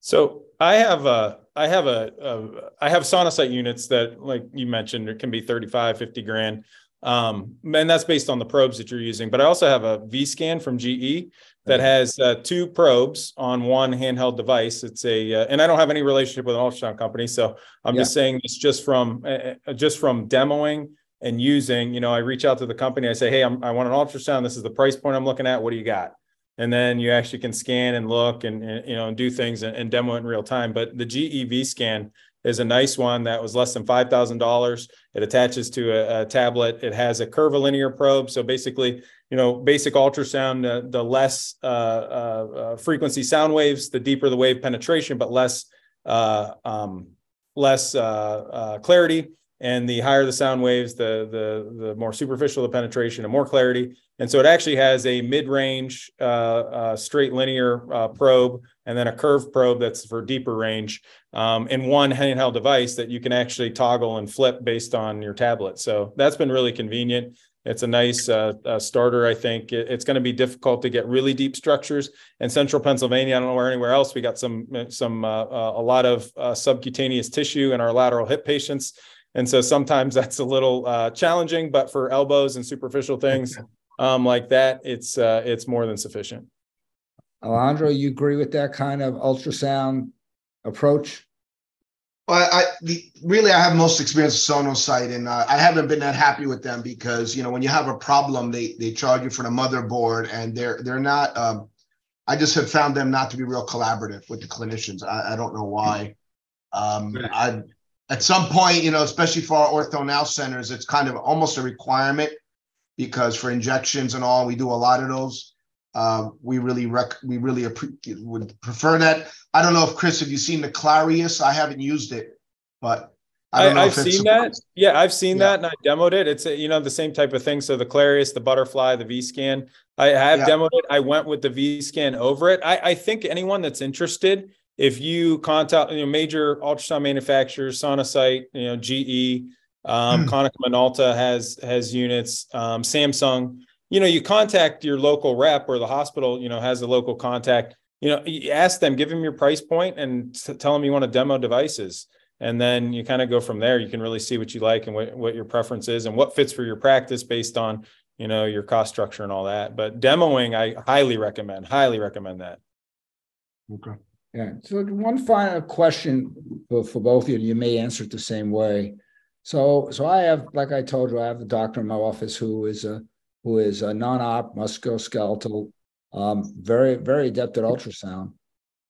So I have a I have a, a I have Sonosite units that, like you mentioned, it can be thirty-five, fifty grand, um, and that's based on the probes that you're using. But I also have a V Scan from G E that has uh, two probes on one handheld device. It's a, uh, and I don't have any relationship with an ultrasound company, so I'm yeah. just saying this just from uh, just from demoing. And using, you know, I reach out to the company. I say, hey, I'm, I want an ultrasound. This is the price point I'm looking at. What do you got? And then you actually can scan and look and, and you know, and do things and, and demo it in real time. But the G E V Scan is a nice one that was less than five thousand dollars. It attaches to a, a tablet. It has a curvilinear probe. So basically, you know, basic ultrasound, uh, the less uh, uh, uh, frequency sound waves, the deeper the wave penetration, but less uh, um, less uh, uh, clarity. And the higher the sound waves, the, the, the more superficial the penetration and more clarity. And so it actually has a mid-range uh, uh, straight linear uh, probe, and then a curved probe that's for deeper range, um, and one handheld device that you can actually toggle and flip based on your tablet. So that's been really convenient. It's a nice uh, uh, starter, I think. It, it's going to be difficult to get really deep structures. In central Pennsylvania, I don't know where anywhere else, we got some, some uh, uh, a lot of uh, subcutaneous tissue in our lateral hip patients. And so sometimes that's a little uh, challenging, but for elbows and superficial things um, like that, it's uh, it's more than sufficient. Alejandro, you agree with that kind of ultrasound approach? Well, I the, really I have most experience with Sonosite, and uh, I haven't been that happy with them because, you know, when you have a problem, they they charge you for the motherboard, and they're they're not. Um, I just have found them not to be real collaborative with the clinicians. I, I don't know why. Um, I. At some point, you know, especially for our ortho now centers, it's kind of almost a requirement, because for injections and all, we do a lot of those. Uh, we really rec- we really would prefer that. I don't know if, Chris, have you seen the Clarius? I haven't used it, but I don't I, know I've if seen it's that. Yeah, I've seen yeah. that, and I demoed it. It's, a, you know, the same type of thing. So the Clarius, the Butterfly, the V Scan. I have yeah. demoed it. I went with the V Scan over it. I, I think anyone that's interested, if you contact, you know, major ultrasound manufacturers, Sonosite, you know, G E, um, mm. Konica Minolta has has units, um, Samsung, you know, you contact your local rep, or the hospital, you know, has a local contact, you know, you ask them, give them your price point, and tell them you want to demo devices. And then you kind of go from there. You can really see what you like and what, what your preference is and what fits for your practice based on, you know, your cost structure and all that. But demoing, I highly recommend, highly recommend that. Okay. Yeah. So one final question for, for both of you, and you may answer it the same way. So, so I have, like I told you, I have a doctor in my office who is a who is a non-op musculoskeletal, um, very very adept at ultrasound.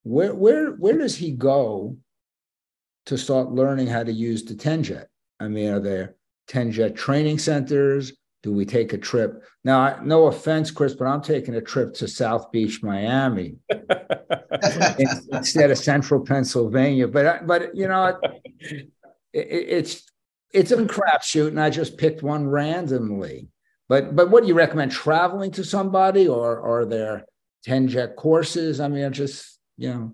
Where where where does he go to start learning how to use the TenJet? I mean, are there TenJet training centers? Do we take a trip? Now, no offense, Chris, but I'm taking a trip to South Beach, Miami, in, instead of central Pennsylvania. But, but you know, it, it, it's it's a crapshoot, and I just picked one randomly. But but what do you recommend, traveling to somebody, or are there TenJet courses? I mean, I just, you know.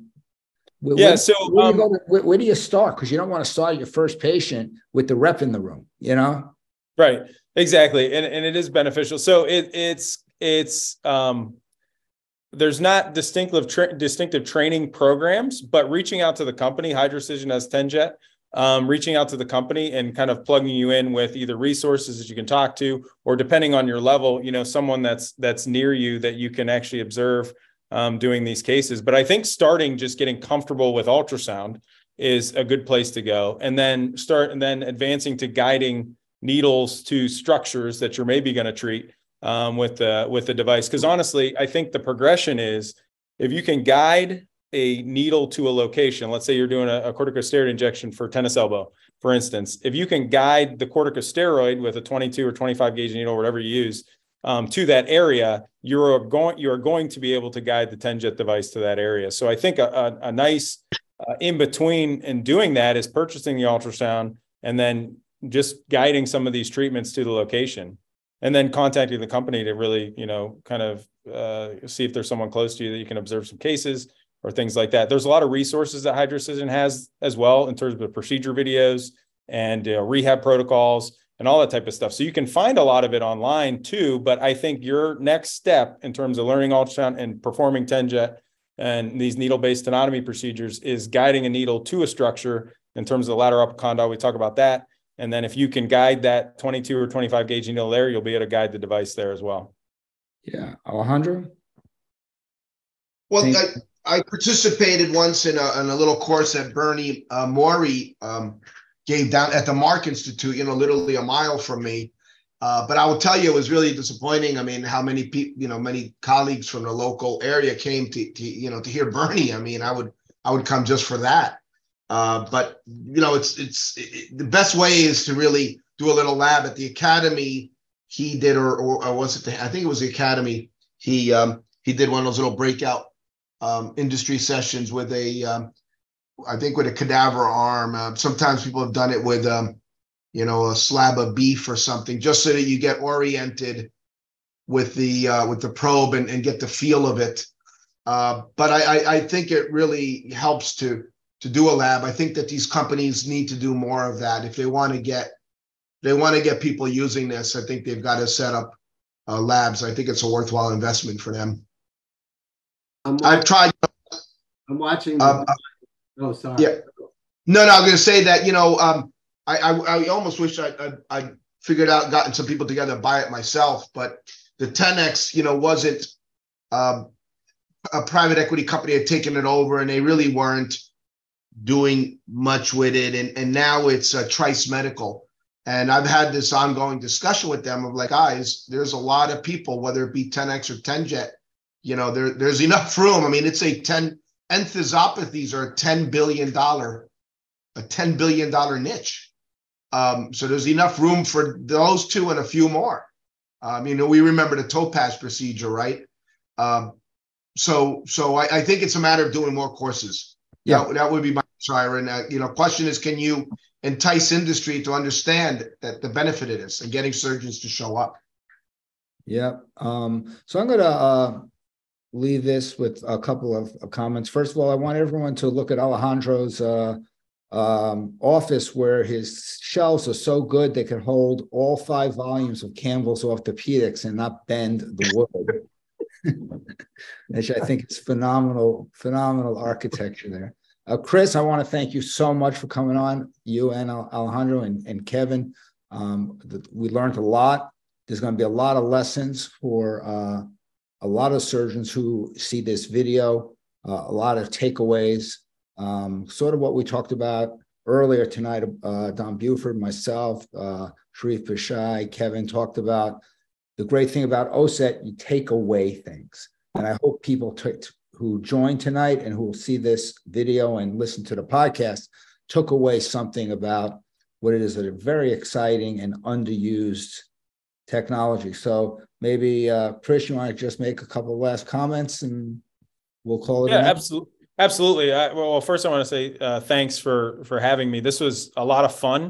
Where, yeah, so. Where, um, do to, where, where do you start? Because you don't want to start your first patient with the rep in the room, you know? Right, exactly. And, and it is beneficial. So it, it's, it's um, there's not distinctive tra- distinctive training programs, but reaching out to the company, Hydrocision has TenJet, Um, reaching out to the company and kind of plugging you in with either resources that you can talk to, or depending on your level, you know, someone that's that's near you that you can actually observe um, doing these cases. But I think starting just getting comfortable with ultrasound is a good place to go, and then start and then advancing to guiding needles to structures that you're maybe going to treat um, with the with the device. Because honestly, I think the progression is if you can guide a needle to a location. Let's say you're doing a, a corticosteroid injection for tennis elbow, for instance. If you can guide the corticosteroid with a twenty-two or twenty-five gauge needle, whatever you use, um, to that area, you're going you're going to be able to guide the TenJet device to that area. So I think a, a, a nice uh, in between in doing that is purchasing the ultrasound and then just guiding some of these treatments to the location, and then contacting the company to really, you know, kind of uh, see if there's someone close to you that you can observe some cases, or things like that. There's a lot of resources that Hydrocision has as well in terms of procedure videos and you know, rehab protocols and all that type of stuff. So you can find a lot of it online too, but I think your next step in terms of learning ultrasound and performing TenJet and these needle-based tenotomy procedures is guiding a needle to a structure in terms of the lateral upper condyle. We talk about that. And then if you can guide that twenty-two or twenty-five gauge needle there, you'll be able to guide the device there as well. Yeah. Alejandro? Well, I I participated once in a, in a little course that Bernie uh, Morrey um, gave down at the Mark Institute, you know, literally a mile from me. Uh, but I will tell you, it was really disappointing. I mean, how many people, you know, many colleagues from the local area came to, to, you know, to hear Bernie. I mean, I would, I would come just for that. Uh, but you know, it's, it's it, the best way is to really do a little lab at the academy. He did, or, or, or was it? The, I think it was the academy. He, um, he did one of those little breakout Um, industry sessions with a, um, I think with a cadaver arm. Uh, sometimes people have done it with, um, you know, a slab of beef or something, just so that you get oriented with the uh, with the probe and, and get the feel of it. Uh, but I, I, I think it really helps to to do a lab. I think that these companies need to do more of that if they want to get they want to get people using this. I think they've got to set up uh, labs. I think it's a worthwhile investment for them. I'm watching, I've tried. I'm watching. Um, oh, sorry. Yeah. No, no. I was going to say that you know, um, I, I, I almost wish I, I, I figured out, gotten some people together to buy it myself. But the Tenex, you know, wasn't um, a private equity company had taken it over, and they really weren't doing much with it. And and now it's uh, Trice Medical, and I've had this ongoing discussion with them of like, guys, ah, there's a lot of people, whether it be Tenex or TenJet. You know, there, there's enough room. I mean, it's a ten enthesopathies are a ten billion dollar niche. Um, so there's enough room for those two and a few more. Um, you know, we remember the Topaz procedure, right? Um, so, so I, I think it's a matter of doing more courses. Yeah, that, that would be my desire. And uh, you know, question is, can you entice industry to understand that the benefit it is, and getting surgeons to show up? Yeah. Um, so I'm gonna. Uh... leave this with a couple of comments. First of all, I want everyone to look at Alejandro's uh, um, office, where his shelves are so good they can hold all five volumes of Campbell's Orthopedics and not bend the wood, which I think is phenomenal, phenomenal architecture there. Uh, Chris, I want to thank you so much for coming on, you and Alejandro and, and Kevin. Um, the, we learned a lot. There's going to be a lot of lessons for uh, a lot of surgeons who see this video, uh, a lot of takeaways, um, sort of what we talked about earlier tonight. Uh, Don Buford, myself, uh, Sharif Bashai, Kevin talked about the great thing about O S E T, you take away things. And I hope people t- who joined tonight and who will see this video and listen to the podcast took away something about what it is, that a very exciting and underused technology. So maybe uh, Chris, you want to just make a couple of last comments, and we'll call it. Yeah, absolutely, absolutely. I, well, first I want to say uh, thanks for for having me. This was a lot of fun.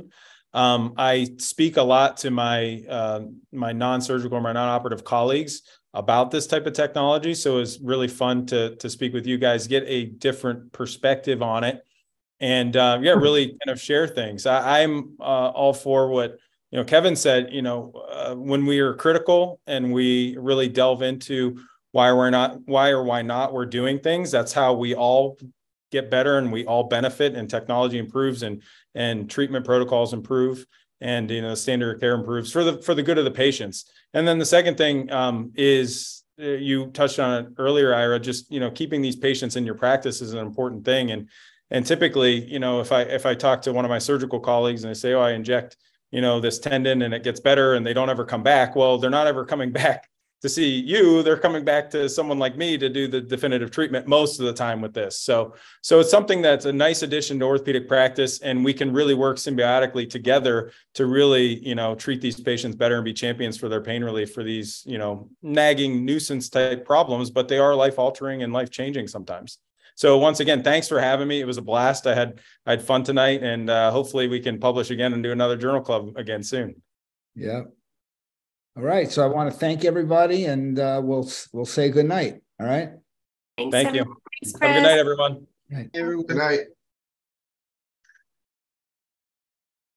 Um, I speak a lot to my uh, my non-surgical, my non-operative colleagues about this type of technology. So it's really fun to, to speak with you guys, get a different perspective on it, and uh, yeah, really kind of share things. I, I'm uh, all for what, you know, Kevin said, you know, uh, when we are critical and we really delve into why we're not, why or why not we're doing things, that's how we all get better and we all benefit, and technology improves, and and treatment protocols improve, and, you know, standard of care improves for the, for the good of the patients. And then the second thing um, is, uh, you touched on it earlier, Ira, just, you know, keeping these patients in your practice is an important thing. And, and typically, you know, if I, if I talk to one of my surgical colleagues and they say, oh, I inject, you know, this tendon and it gets better and they don't ever come back. Well, they're not ever coming back to see you. They're coming back to someone like me to do the definitive treatment most of the time with this. So, so it's something that's a nice addition to orthopedic practice, and we can really work symbiotically together to really, you know, treat these patients better and be champions for their pain relief for these, you know, nagging nuisance type problems, but they are life altering and life changing sometimes. So once again, thanks for having me. It was a blast. I had, I had fun tonight, and uh, hopefully we can publish again and do another journal club again soon. Yeah. All right. So I want to thank everybody, and uh, we'll we'll say good night. All right. Thanks, thank you. Thanks, Chris. Have a good night, everyone. Good night. Good night.